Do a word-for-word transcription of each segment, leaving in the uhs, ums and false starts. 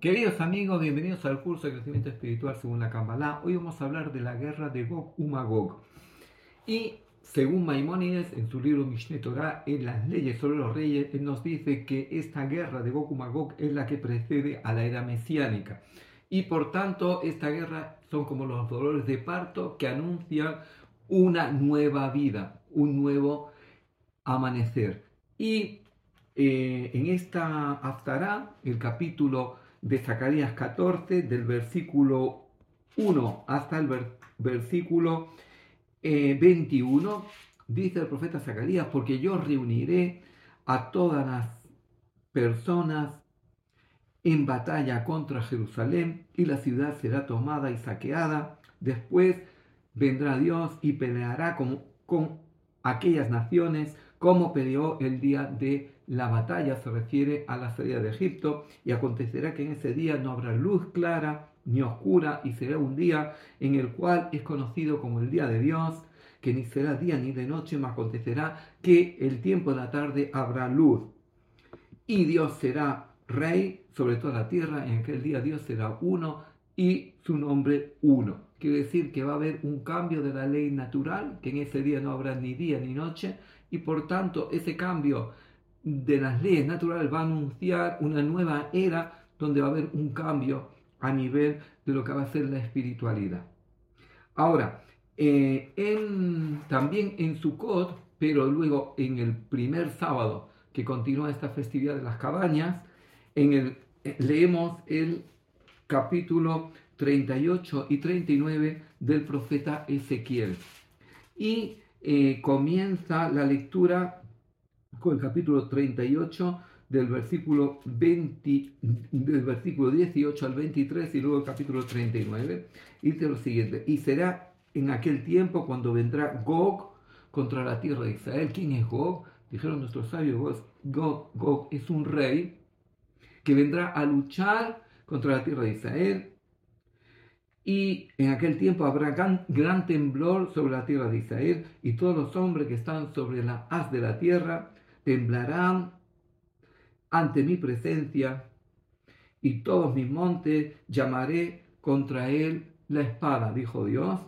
Queridos amigos, bienvenidos al curso de crecimiento espiritual según la Cábala. Hoy vamos a hablar de la guerra de Gog y Magog. Y según Maimónides, en su libro Mishné Torá, en las leyes sobre los reyes, él nos dice que esta guerra de Gog y Magog es la que precede a la era mesiánica. Y por tanto, esta guerra son como los dolores de parto que anuncian una nueva vida, un nuevo amanecer. Y eh, en esta Haftará, el capítulo de Zacarías catorce, del versículo uno hasta el ver versículo eh, veintiuno, dice el profeta Zacarías: porque yo reuniré a todas las personas en batalla contra Jerusalén, y la ciudad será tomada y saqueada. Después vendrá Dios y peleará con, con aquellas naciones, como peleó el día de la batalla. Se refiere a la salida de Egipto. Y acontecerá que en ese día no habrá luz clara ni oscura, y será un día en el cual es conocido como el día de Dios, que ni será día ni de noche, mas acontecerá que el tiempo de la tarde habrá luz. Y Dios será rey sobre toda la tierra. En aquel día Dios será uno y su nombre uno. Quiere decir que va a haber un cambio de la ley natural, que en ese día no habrá ni día ni noche, y por tanto ese cambio de las leyes naturales va a anunciar una nueva era, donde va a haber un cambio a nivel de lo que va a ser la espiritualidad. Ahora, eh, en, también en Sukkot, pero luego en el primer sábado que continúa esta festividad de las cabañas, en el, eh, leemos el capítulo treinta y ocho y treinta y nueve del profeta Ezequiel. Y eh, comienza la lectura con el capítulo treinta y ocho del versículo, veinte, del versículo dieciocho al veintitrés, y luego el capítulo treinta y nueve. Dice lo siguiente: y será en aquel tiempo cuando vendrá Gog contra la tierra de Israel. ¿Quién es Gog? Dijeron nuestros sabios: Gog, Gog es un rey que vendrá a luchar contra la tierra de Israel. Y en aquel tiempo habrá gran, gran temblor sobre la tierra de Israel, y todos los hombres que están sobre la haz de la tierra temblarán ante mi presencia, y todos mis montes llamaré contra él la espada, dijo Dios,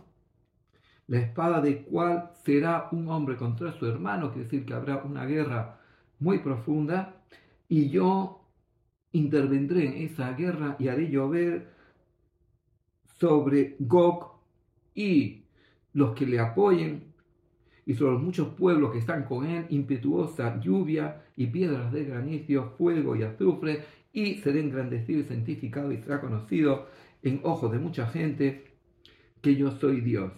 la espada de cual será un hombre contra su hermano. Quiere decir que habrá una guerra muy profunda, y yo intervendré en esa guerra y haré llover sobre Gog y los que le apoyen, y sobre los muchos pueblos que están con él, impetuosa lluvia y piedras de granizo, fuego y azufre, y será engrandecido y santificado, y será conocido en ojos de mucha gente que yo soy Dios.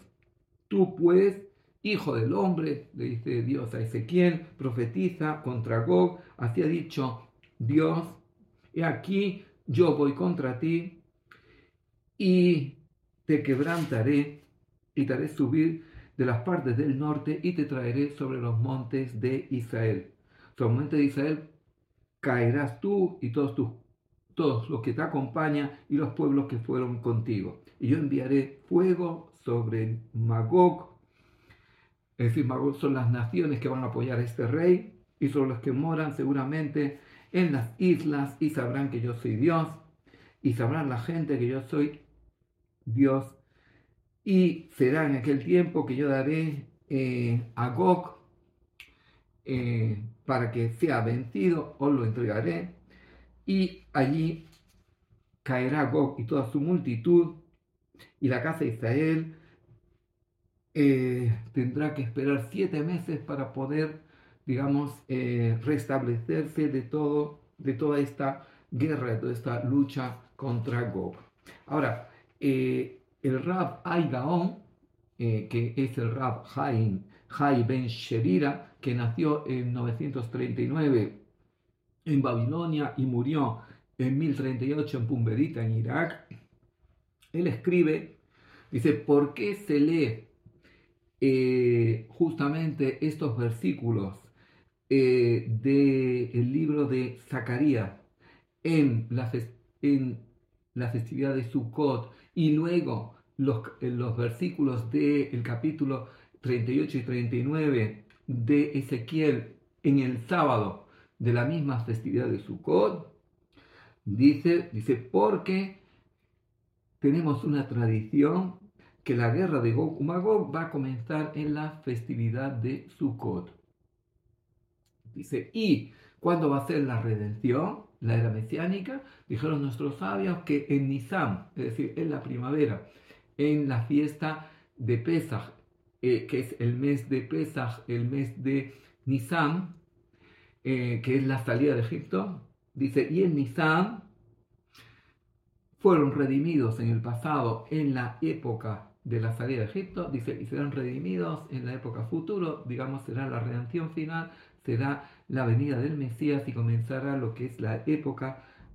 Tú pues, hijo del hombre, le dice Dios a Ezequiel, profetiza contra Gog, así ha dicho Dios: he aquí yo voy contra ti, y te quebrantaré, y te haré subir de las partes del norte, y te traeré sobre los montes de Israel. Sobre los montes de Israel caerás tú, y todos, tus, todos los que te acompañan, y los pueblos que fueron contigo. Y yo enviaré fuego sobre Magog, es decir, Magog son las naciones que van a apoyar a este rey, y sobre los que moran seguramente en las islas, y sabrán que yo soy Dios, y sabrán la gente que yo soy Dios. Y será en aquel tiempo que yo daré eh, a Gog eh, para que sea vencido, os lo entregaré, y allí caerá Gog y toda su multitud, y la casa de Israel eh, tendrá que esperar siete meses para poder, digamos, eh, restablecerse de, todo, de toda esta guerra, de toda esta lucha contra Gog. Ahora, eh, el Rab Hai Gaon, eh, que es el Rab Hai Ben Sherira, que nació en novecientos treinta y nueve en Babilonia y murió en mil treinta y ocho en Pumbedita, en Irak, él escribe, dice: ¿por qué se lee eh, justamente estos versículos eh, del libro de Zacarías en la festividad? en la festividad de Sukkot, y luego los, los versículos del capítulo treinta y ocho y treinta y nueve de Ezequiel en el sábado de la misma festividad de Sukkot. Dice, dice, porque tenemos una tradición que la guerra de Gog y Magog va a comenzar en la festividad de Sukkot. Dice, ¿y cuándo va a ser la redención, la era mesiánica? Dijeron nuestros sabios que en Nisán, es decir, en la primavera, en la fiesta de Pesach, eh, que es el mes de Pesach, el mes de Nisán, eh, que es la salida de Egipto. Dice, y en Nisán fueron redimidos en el pasado, en la época de la salida de Egipto, dice, y serán redimidos en la época futuro, digamos, será la redención final, será la venida del Mesías y comenzará lo que es la época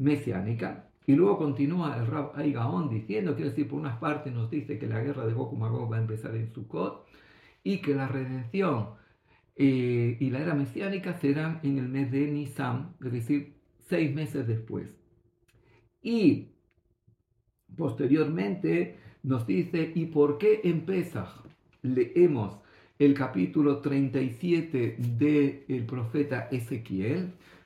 mesiánica. Y luego continúa el Rab Hai Gaon diciendo, quiere decir, por una parte nos dice que la guerra de Gog y Magog va a empezar en Sukkot y que la redención eh, y la era mesiánica serán en el mes de Nisán, es decir, seis meses después. Y posteriormente nos dice, ¿y por qué en Pesach? Leemos el capítulo treinta y siete del profeta Ezequiel.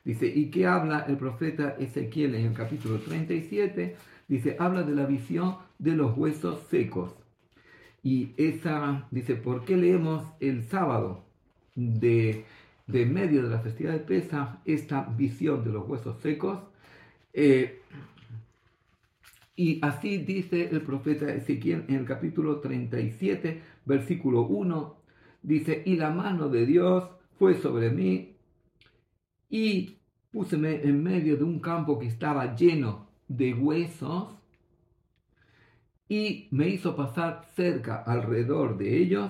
Dice, ¿y qué habla el profeta Ezequiel en el capítulo treinta y siete? Dice, habla de la visión de los huesos secos. Y esa, dice, ¿por qué leemos el sábado de, de medio de la festividad de Pesach esta visión de los huesos secos? Eh, Y así dice el profeta Ezequiel en el capítulo treinta y siete, versículo uno, dice, y la mano de Dios fue sobre mí y púseme en medio de un campo que estaba lleno de huesos y me hizo pasar cerca alrededor de ellos,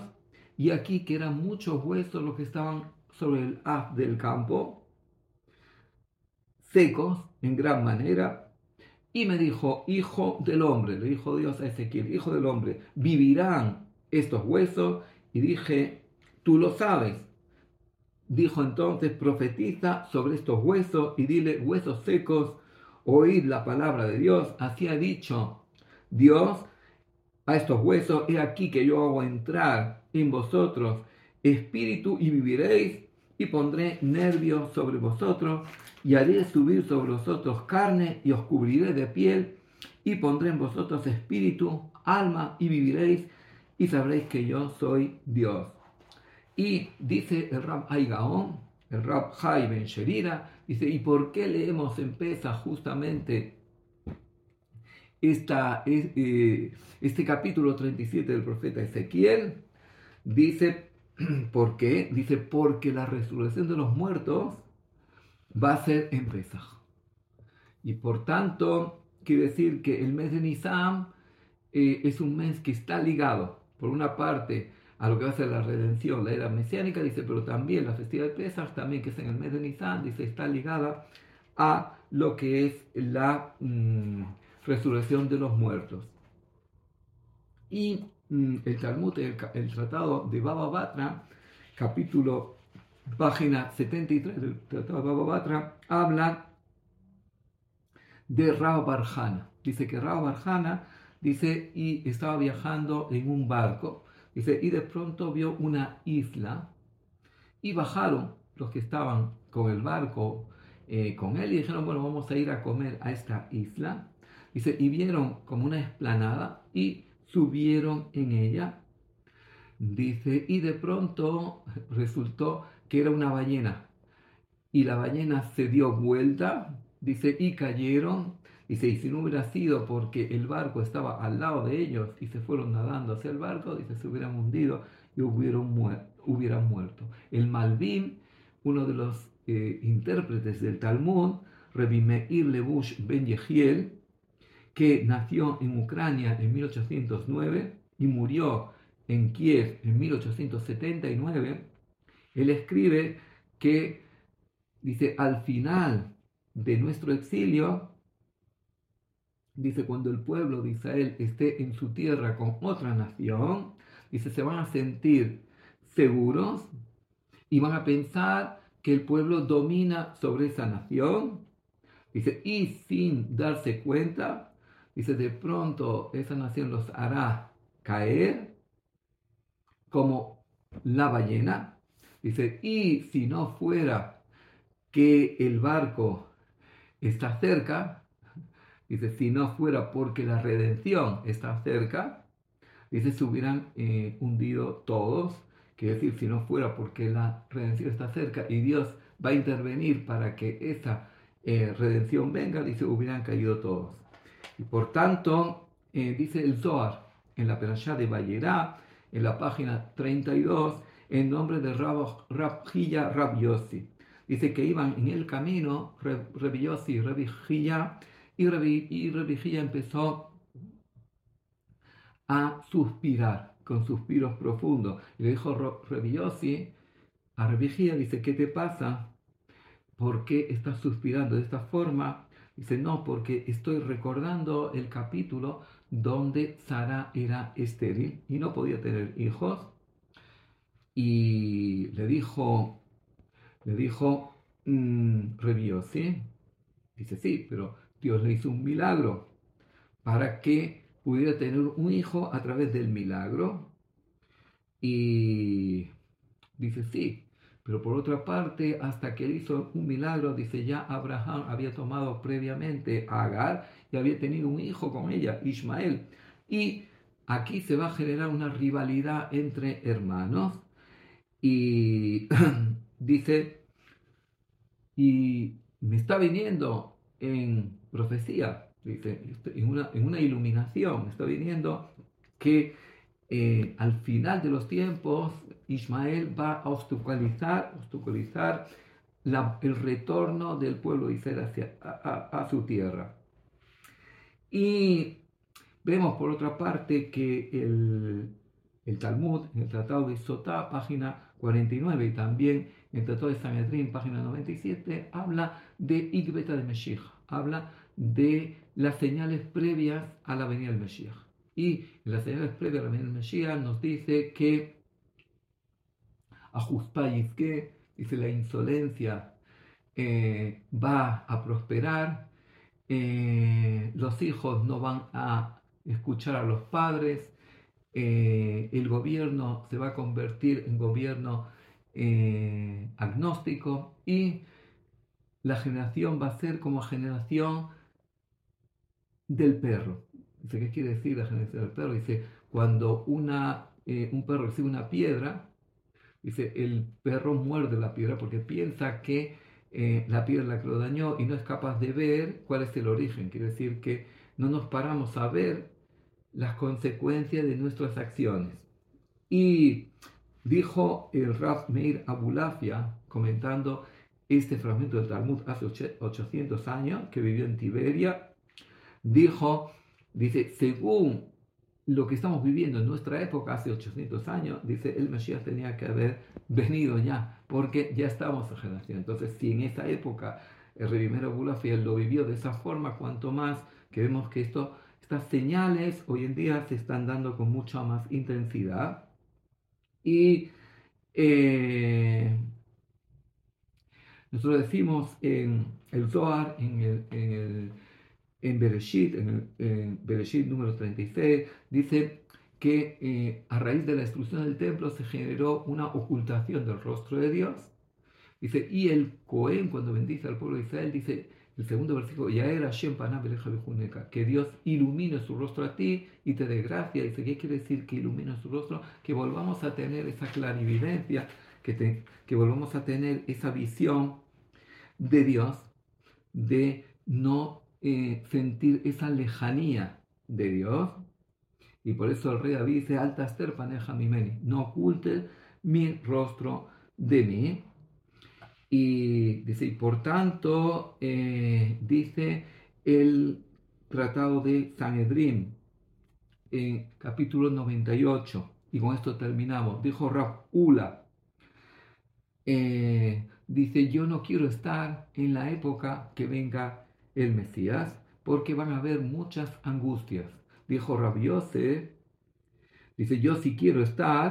y aquí que eran muchos huesos los que estaban sobre el haz del campo, secos en gran manera. Y me dijo, hijo del hombre, le dijo Dios a Ezequiel, hijo del hombre, ¿vivirán estos huesos? Y dije, tú lo sabes. Dijo entonces, profetiza sobre estos huesos y dile, huesos secos, oíd la palabra de Dios. Así ha dicho Dios a estos huesos, he aquí que yo hago entrar en vosotros espíritu y viviréis, y pondré nervios sobre vosotros, y haré subir sobre vosotros carne, y os cubriré de piel, y pondré en vosotros espíritu, alma, y viviréis, y sabréis que yo soy Dios. Y dice el Rab Hai Gaon, el Rab Hai Ben Sherira, dice, ¿y por qué leemos en Pesach justamente esta, eh, este capítulo treinta y siete del profeta Ezequiel? Dice, ¿por qué? Dice, porque la resurrección de los muertos va a ser en Pesach. Y por tanto, quiere decir que el mes de Nisán eh, es un mes que está ligado, por una parte, a lo que va a ser la redención, la era mesiánica, dice, pero también la festividad de Pesach, también que es en el mes de Nisán, dice, está ligada a lo que es la mm, resurrección de los muertos. Y el Talmud, el, el Tratado de Baba Batra, capítulo, página setenta y tres del Tratado de Baba Batra, habla de Rao Barjana. Dice que Rao Barjana, dice, y estaba viajando en un barco, dice, y de pronto vio una isla, y bajaron los que estaban con el barco, eh, con él, y dijeron, bueno, vamos a ir a comer a esta isla, dice, y vieron como una explanada, y subieron en ella, dice, y de pronto resultó que era una ballena, y la ballena se dio vuelta, dice, y cayeron, dice, y si no hubiera sido porque el barco estaba al lado de ellos y se fueron nadando hacia el barco, dice, se hubieran hundido y hubieran, muer- hubieran muerto. El Malvin, uno de los eh, intérpretes del Talmud, Rebí Meir Lebush Ben Yehiel, que nació en Ucrania en mil ochocientos nueve y murió en Kiev en mil ochocientos setenta y nueve, él escribe que, dice, al final de nuestro exilio, dice, cuando el pueblo de Israel esté en su tierra con otra nación, dice, se van a sentir seguros y van a pensar que el pueblo domina sobre esa nación, dice, y sin darse cuenta, dice, de pronto esa nación los hará caer como la ballena. Dice, y si no fuera que el barco está cerca, Dice, si no fuera porque la redención está cerca, dice, se hubieran eh, hundido todos. Quiere decir, si no fuera porque la redención está cerca y Dios va a intervenir para que esa eh, redención venga, dice, hubieran caído todos. Y por tanto, eh, dice el Zohar, en la Perashah de Vallera, en la página treinta y dos, en nombre de Revigía, Rab Yossi. Dice que iban en el camino, Rabbi Yossi, Revigía, y Revigía empezó a suspirar, con suspiros profundos. Y le dijo Rabbi Yossi a Revigía, dice, ¿qué te pasa? ¿Por qué estás suspirando de esta forma? Dice, no, porque estoy recordando el capítulo donde Sara era estéril y no podía tener hijos. Y le dijo, le dijo, mmm, Rabbi Yossi, dice, sí, pero Dios le hizo un milagro para que pudiera tener un hijo a través del milagro. Y dice, sí, pero por otra parte, hasta que él hizo un milagro, dice, ya Abraham había tomado previamente a Agar y había tenido un hijo con ella, Ismael. Y aquí se va a generar una rivalidad entre hermanos. Y dice, y me está viniendo en profecía, dice, en una, en una iluminación, me está viniendo que eh, al final de los tiempos, Ismael va a obstaculizar, obstaculizar la, el retorno del pueblo de Israel hacia, a, a, a su tierra. Y vemos por otra parte que el, el Talmud, en el Tratado de Sotá, página cuarenta y nueve, y también en el Tratado de Sanedrín, página noventa y siete, habla de Iqbeta de Meshich, habla de las señales previas a la venida del Meshich. Y las señales previas a la venida del Meshich nos dice que Ajustayis, que dice la insolencia eh, va a prosperar, eh, los hijos no van a escuchar a los padres, eh, el gobierno se va a convertir en gobierno eh, agnóstico y la generación va a ser como generación del perro. Dice, ¿qué quiere decir la generación del perro? Dice, cuando una, eh, un perro recibe una piedra, dice, el perro muerde la piedra porque piensa que eh, la piedra la que lo dañó y no es capaz de ver cuál es el origen. Quiere decir que no nos paramos a ver las consecuencias de nuestras acciones. Y dijo el Raf Meir Abulafia, comentando este fragmento del Talmud hace ochocientos años, que vivió en Tiberia, dijo, dice, según lo que estamos viviendo en nuestra época, hace ochocientos años, dice, el Mesías tenía que haber venido ya, porque ya estamos en generación. Entonces, si en esa época el Rebí Meir Lebush lo vivió de esa forma, cuanto más que vemos que esto, estas señales hoy en día se están dando con mucha más intensidad. Y eh, nosotros decimos en el Zohar, en el... En el En Bereshit, en, en Bereshit número treinta y seis, dice que eh, a raíz de la destrucción del templo se generó una ocultación del rostro de Dios. Dice, y el Cohen, cuando bendice al pueblo de Israel, dice, el segundo versículo, Yael Hashem panav eleja bejuneka, que Dios ilumine su rostro a ti y te dé gracia. Dice, ¿qué quiere decir que ilumine su rostro? Que volvamos a tener esa clarividencia, que, te, que volvamos a tener esa visión de Dios, de no Eh, sentir esa lejanía de Dios. Y por eso el rey David dice, Al taster paneja mimeni, no ocultes mi rostro de mí. Y dice, y por tanto, eh, dice el Tratado de Sanedrín, en capítulo noventa y ocho, y con esto terminamos, dijo Rav Ula, eh, dice, yo no quiero estar en la época que venga el Mesías, porque van a haber muchas angustias. Dijo Rabiose, dice, yo sí quiero estar,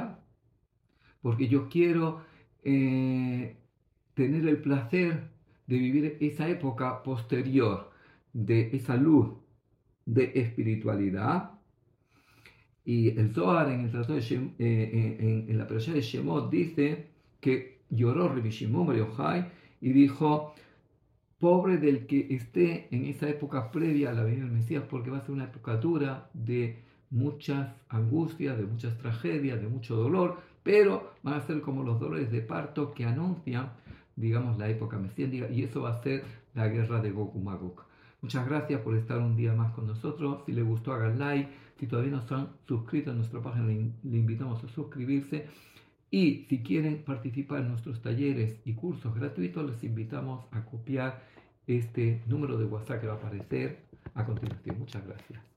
porque yo quiero eh, tener el placer de vivir esa época posterior, de esa luz de espiritualidad. Y el Zohar, en el Tratado de Shem, eh, en, en la Perashah de Shemot, dice que lloró Rabbi Shimon Bar Yochai y dijo, pobre del que esté en esa época previa a la venida del Mesías, porque va a ser una época dura de muchas angustias, de muchas tragedias, de mucho dolor, pero van a ser como los dolores de parto que anuncian, digamos, la época mesiánica, y eso va a ser la guerra de Gog y Magog. Muchas gracias por estar un día más con nosotros. Si les gustó, hagan like. Si todavía no se han suscrito a nuestra página, le, le invitamos a suscribirse. Y si quieren participar en nuestros talleres y cursos gratuitos, les invitamos a copiar este número de WhatsApp que va a aparecer a continuación. Muchas gracias.